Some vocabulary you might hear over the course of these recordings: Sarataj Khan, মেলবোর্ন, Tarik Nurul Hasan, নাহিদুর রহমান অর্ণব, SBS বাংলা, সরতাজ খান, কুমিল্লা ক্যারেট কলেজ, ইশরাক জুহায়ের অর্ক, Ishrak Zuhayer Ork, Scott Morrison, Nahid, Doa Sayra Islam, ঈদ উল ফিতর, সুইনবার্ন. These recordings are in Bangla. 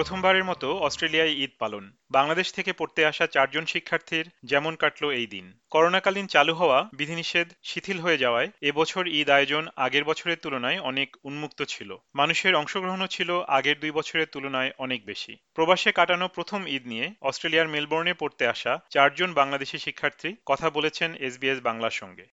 প্রথমবারের মতো অস্ট্রেলিয়ায় ঈদ পালন। বাংলাদেশ থেকে পড়তে আসা চারজন শিক্ষার্থীর যেমন কাটল এই দিন। করোনাকালীন চালু হওয়া বিধিনিষেধ শিথিল হয়ে যাওয়ায় এবছর ঈদ আয়োজন আগের বছরের তুলনায় অনেক উন্মুক্ত ছিল। মানুষের অংশগ্রহণও ছিল আগের 2 বছরের তুলনায় অনেক বেশি। প্রবাসে কাটানো প্রথম ঈদ নিয়ে অস্ট্রেলিয়ার মেলবোর্নে পড়তে আসা চারজন বাংলাদেশি শিক্ষার্থী কথা বলেছেন SBS বাংলার সঙ্গে।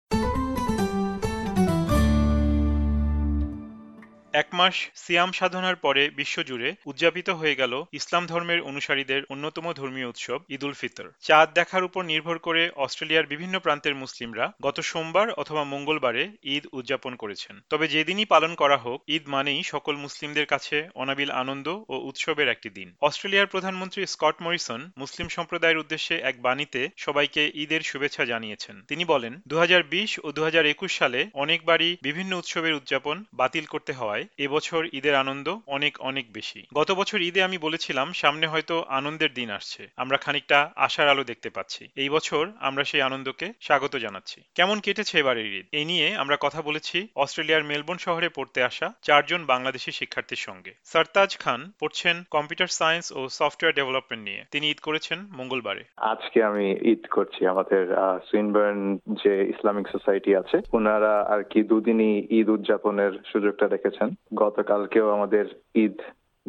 এক মাস সিয়াম সাধনার পরে বিশ্বজুড়ে উদযাপিত হয়ে গেল ইসলাম ধর্মের অনুসারীদের অন্যতম ধর্মীয় উৎসব ঈদ উল ফিতর। চাঁদ দেখার উপর নির্ভর করে অস্ট্রেলিয়ার বিভিন্ন প্রান্তের মুসলিমরা গত সোমবার অথবা মঙ্গলবারে ঈদ উদযাপন করেছেন। তবে যেদিনই পালন করা হোক, ঈদ মানেই সকল মুসলিমদের কাছে অনাবিল আনন্দ ও উৎসবের একটি দিন। অস্ট্রেলিয়ার প্রধানমন্ত্রী স্কট মরিসন মুসলিম সম্প্রদায়ের উদ্দেশ্যে এক বাণীতে সবাইকে ঈদের শুভেচ্ছা জানিয়েছেন। তিনি বলেন, 2020 ও 2021 সালে অনেকবারই বিভিন্ন উৎসবের উদযাপন বাতিল করতে হওয়ায় এবছর ঈদের আনন্দ অনেক অনেক বেশি। গত বছর ঈদে আমি বলেছিলাম সামনে হয়তো আনন্দের দিন আসছে, আমরা খানিকটা আশার আলো দেখতে পাচ্ছি। এই বছর আমরা সেই আনন্দকে স্বাগত জানাচ্ছি। কেমন কেটেছে এবারের ঈদ, এই নিয়ে আমরা কথা বলেছি অস্ট্রেলিয়ার মেলবোর্ন শহরে পড়তে আসা চারজন বাংলাদেশি শিক্ষার্থীর সঙ্গে। সরতাজ খান পড়ছেন কম্পিউটার সায়েন্স ও সফটওয়্যার ডেভেলপমেন্ট নিয়ে। তিনি ঈদ করেছেন মঙ্গলবারে। আজকে আমি ঈদ করছি। আমাদের সুইনবার্ন যে ইসলামিক সোসাইটি আছে, ওনারা আর কি দুদিনই ঈদ উদযাপনের সুযোগটা রেখেছেন। গতকালকেও আমাদের ঈদ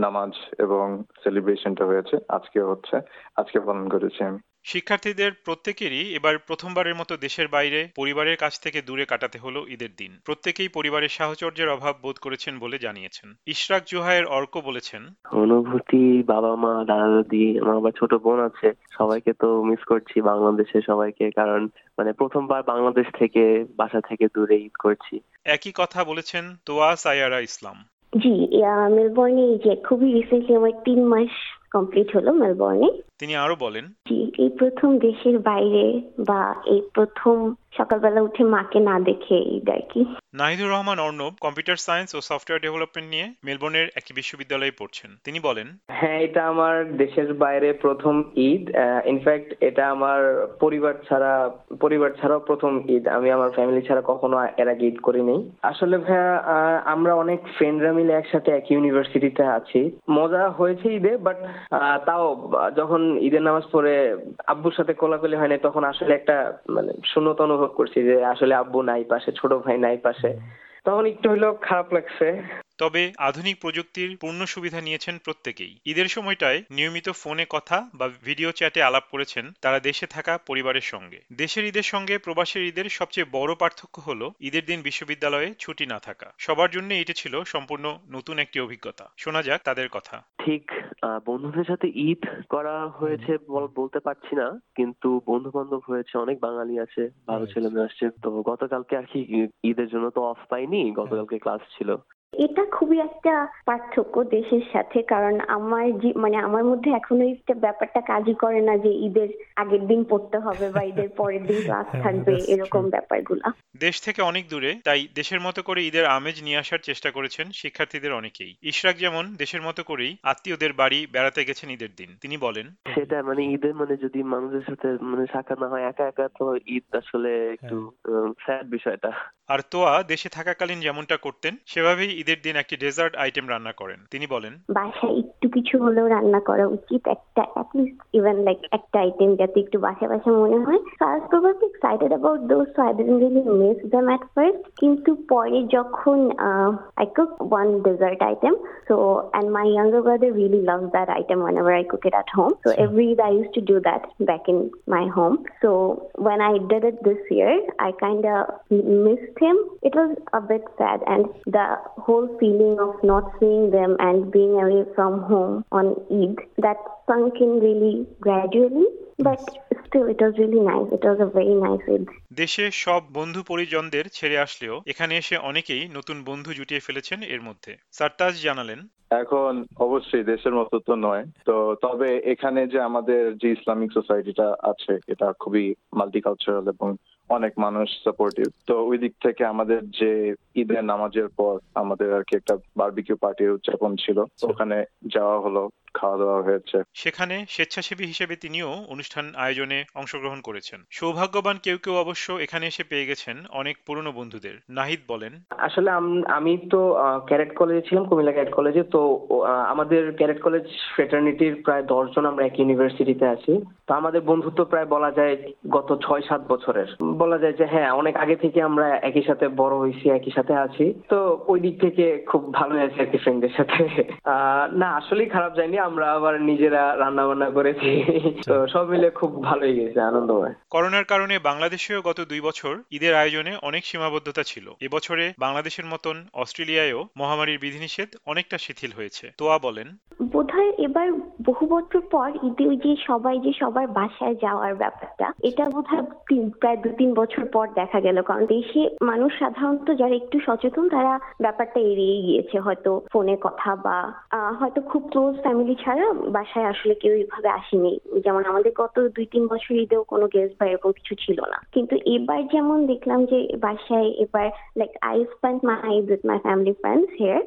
নামাজ এবং সেলিব্রেশনটা হয়েছে, আজকেও হচ্ছে। আজকে পালন করেছি আমি। শিক্ষার্থীদের প্রত্যেকেরই এবার প্রথমবারের মতো দেশের বাইরে পরিবারের কাছ থেকে দূরে কাটাতে হলো ঈদের দিন। প্রত্যেকেই পরিবারের সাহচর্যের অভাব বোধ করেছেন বলে জানিয়েছেন। ইশরাক জুহায়ের অর্ক বলেছেন, অনুভূতি বাবা মা দাদা দাদি, আমার আবার ছোট বোন আছে, সবাইকে তো মিস করছি বাংলাদেশে সবাইকে, কারণ প্রথমবার বাংলাদেশ থেকে বাসা থেকে দূরে ঈদ করছি। একই কথা বলেছেন দোয়া সায়রা ইসলাম। জি, মেলবোর্নে যে খুবই রিসেন্টলি আমার 3 মাস কমপ্লিট হলো মেলবোর্নে। তিনি আরো বলেন, জি, এই প্রথম দেশের বাইরে বা এই প্রথম সকালবেলা উঠে মাকে না দেখে ঈদ আর কি। নাহিদুর রহমান অর্ণব কম্পিউটার সায়েন্স ও সফটওয়্যার ডেভেলপমেন্ট নিয়ে মেলবোর্নের একটি বিশ্ববিদ্যালয়ে পড়ছেন। তিনি বলেন, হ্যাঁ, এটা আমার দেশের বাইরে প্রথম ঈদ। ইনফ্যাক্ট এটা আমার পরিবার ছাড়াও প্রথম ঈদ। আমি আমার ফ্যামিলি ছাড়া কখনো এর আগে ঈদ করিনি। আসলে ভাইয়া আমরা অনেক ফ্রেন্ডরা মিলে একসাথে এক ইউনিভার্সিটিতে আছি। মজা হয়েছে ঈদে, বাট তাও যখন ঈদের নামাজ পড়ে আব্বুর সাথে কোলাকুলি হয়নি তখন আসলে একটা শূন্যতা অনুভব করছি, যে আসলে আব্বু নাই পাশে, ছোট ভাই নাই পাশে, তখন একটু হলেও খারাপ লাগছে। তবে আধুনিক প্রযুক্তির পূর্ণ সুবিধা নিয়েছেন প্রত্যেকেই। ঈদের সময়টায় নিয়মিত ফোনে কথা বা ভিডিও চ্যাটে আলাপ করেছেন তারা দেশে থাকা পরিবারের সঙ্গে। দেশের ঈদের সঙ্গে প্রবাসের ঈদের সবচেয়ে বড় পার্থক্য হলো ঈদের দিন বিশ্ববিদ্যালয়ে ছুটি না থাকা। সবার জন্য এটা ছিল সম্পূর্ণ নতুন একটি অভিজ্ঞতা। শোনা যাক তাদের কথা। ঠিক বন্ধুদের সাথে ঈদ করা হয়েছে বলতে পারছি না, কিন্তু বন্ধু বান্ধব হয়েছে, অনেক বাঙালি আছে, ভালো ছেলে মেয়ে আসছে। তো গতকালকে আর কি ঈদের জন্য তো অফ পাইনি, গতকালকে ক্লাস ছিল। এটা খুবই একটা পার্থক্য দেশের সাথে, কারণ আমার আমার মধ্যে এখনো একটা ব্যাপারটা কাজই করে না যে ঈদের আগের দিন পড়তে হবে বা ঈদের পরের দিন ক্লাস থাকবে, এরকম ব্যাপারগুলা। দেশ থেকে অনেক দূরে, তাই দেশের মতো করে ঈদের আমেজ নিয়ে আসার চেষ্টা করেছেন শিক্ষার্থীদের অনেকেই। ইশরাক যেমন দেশের মতো করেই আত্মীয়দের বাড়ি বেড়াতে গেছেন ঈদের দিন। তিনি বলেন, সেটা ঈদের যদি মানুষের সাথে সাক্ষাৎ না হয়, একা একা, তো ঈদ আসলে একটু স্যাড বিষয়টা। আর তোয়া দেশে থাকাকালীন যেমনটা করতেন সেভাবেই ঈদের দিন একটি ডেজার্ট আইটেম রান্না করেন। তিনি বলেন, বাসায় একটু কিছু হলেও রান্না করা উচিত, একটা অ্যাট লিস্ট ইভেন লাইক একটা আইটেম যাতে একটু বাসা বাসা মনে হয়। I probably excited about those, so I didn't really miss them at first, কিন্তু পরে যখন I cook one dessert item, so and my younger brother really loves that item whenever I cook it at home, so every day I used to do that back in my home, so when I did it this year I kind of missed him. It was a bit sad, and the whole feeling of not seeing them and being away from home on Eid, that sunk in really gradually, but still it was really nice. It was a very nice Eid. দেশে সব বন্ধু পরিজনদের ছেড়ে আসলেও এখানে এসে অনেকেই নতুন বন্ধু জুটিয়ে ফেলেছেন। এর মধ্যে সরতাজ জানালেন, এখন অবশ্যই দেশের মতো তো নয়, তো তবে এখানে যে আমাদের যে ইসলামিক সোসাইটিটা আছে এটা খুবই মাল্টিকালচারাল এবং অনেক মানুষ সাপোর্টিভ। তো ওই দিক থেকে আমাদের যে ঈদের নামাজের পর আমাদের আর কি একটা বারবিকিউ পার্টির উদযাপন ছিল, ওখানে যাওয়া হলো। খাওয়া দাওয়া হয়েছে। সেখানে স্বেচ্ছাসেবী হিসেবে তিনিও অনুষ্ঠান আয়োজনে অংশগ্রহণ করেছেন। সৌভাগ্যবান কেউ কেউ অবশ্য এখানে এসে পেয়ে গেছেন অনেক পুরনো বন্ধুদের। নাহিদ বলেন, আসলে আমি তো ক্যারেট কলেজে ছিলাম, কুমিল্লা ক্যারেট কলেজে। তো আমাদের ক্যারেট কলেজ ফ্রেটার্নিটির প্রায় 10 জন আমরা এক ইউনিভার্সিটিতে আছি। তো আমাদের বন্ধুত্ব প্রায় বলা যায় গত 6-7 বছরের, বলা যায় যে হ্যাঁ অনেক আগে থেকে আমরা একই সাথে বড় হয়েছি, একই সাথে আছি। তো ওই দিক থেকে খুব ভালো আছে আর কি ফ্রেন্ডদের সাথে। না আসলেই খারাপ যায়নি, আমরা আবার নিজেরা রান্না বান্না করেছি, তো সব মিলে খুব ভালোই গেছে, আনন্দময়। করোনার কারণে বাংলাদেশেও গত 2 বছর ঈদের আয়োজনে অনেক সীমাবদ্ধতা ছিল। এবছরে বাংলাদেশের মতন অস্ট্রেলিয়ায়ও মহামারীর বিধিনিষেধ অনেকটা শিথিল হয়েছে। তোয়া বলেন, বোধহয় এবার বহু বছর পর ঈদে ওই যে সবার বাসায় যাওয়ার ব্যাপারটা, এটা বোধহয় প্রায় 2-3 বছর পর দেখা গেল। কারণ দেশে মানুষ সাধারণত যারা একটু সচেতন তারা ব্যাপারটা এড়িয়ে গিয়েছে, হয়তো ফোনে কথা বা হয়তো খুব ক্লোজ ফ্যামিলি ছাড়া বাসায় আসলে কেউ এইভাবে আসেনি। যেমন আমাদের গত 2-3 বছর ঈদেও কোনো গেস্ট বা এরকম কিছু ছিল না, কিন্তু এবার যেমন দেখলাম যে বাসায় এবার like I spent my Eid with my family friends here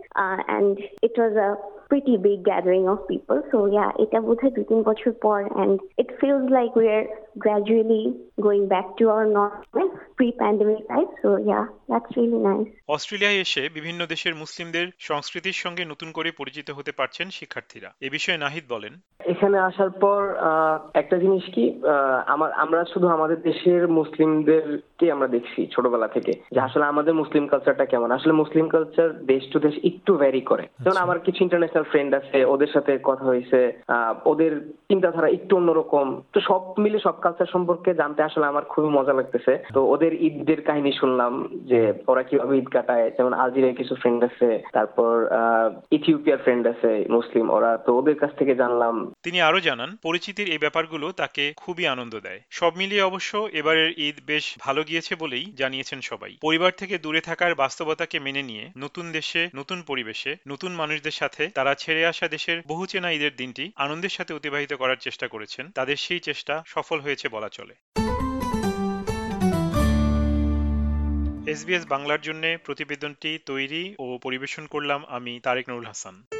and it was a pretty big gathering of people, so yeah, এটা বোধহয় 2-3 বছর পর, and it feels like we're gradually going back to our normal pre-pandemic life, so yeah, that's really nice. অস্ট্রেলিয়ায় এসে বিভিন্ন দেশের মুসলিমদের সংস্কৃতির সঙ্গে নতুন করে পরিচিত হতে পারছেন শিক্ষার্থীরা। এই বিষয়ে নাহিদ বলেন, এখানে আসার পর একটা জিনিস কি, আমরা শুধু আমাদের দেশের মুসলিমদেরকে আমরা দেখছি ছোটবেলা থেকে, যে আসলে আমাদের মুসলিম কালচারটা কেমন। আসলে মুসলিম কালচার দেশ টু দেশ একটু ভ্যারি করে। যেমন আমার কিছু ইন্টারন্যাশনাল ফ্রেন্ড আছে, ওদের সাথে কথা হয়েছে, ওদের চিন্তাধারা একটু অন্যরকম। তো সব মিলে সব কালচার সম্পর্কে জানতে আসলে আমার খুবই মজা লাগতেছে। তো ওদের ঈদের কাহিনী শুনলাম যে ওরা কিভাবে ঈদ কাটায়। যেমন আলজেরিয়ার কিছু ফ্রেন্ড আছে, তারপর ইথিওপিয়ার ফ্রেন্ড আছে মুসলিম, ওরা, তো ওদের কাছ থেকে জানলাম। তিনি আরো জানান, পরিচিতির এই ব্যাপারগুলো তাকে খুবই আনন্দ দেয়। সব মিলিয়ে অবশ্য এবারের ঈদ বেশ ভালো গিয়েছে বলেই জানিয়েছেন সবাই। পরিবার থেকে দূরে থাকার বাস্তবতাকে মেনে নিয়ে নতুন দেশে, নতুন পরিবেশে, নতুন মানুষদের সাথে তারা ছেড়ে আসা দেশের বহু চেনা ঈদের দিনটি আনন্দের সাথে অতিবাহিত করার চেষ্টা করেছেন। তাদের সেই চেষ্টা সফল হয়েছে বলা চলে। SBS বাংলার জন্য প্রতিবেদনটি তৈরি ও পরিবেশন করলাম আমি, তারিক নুরুল হাসান।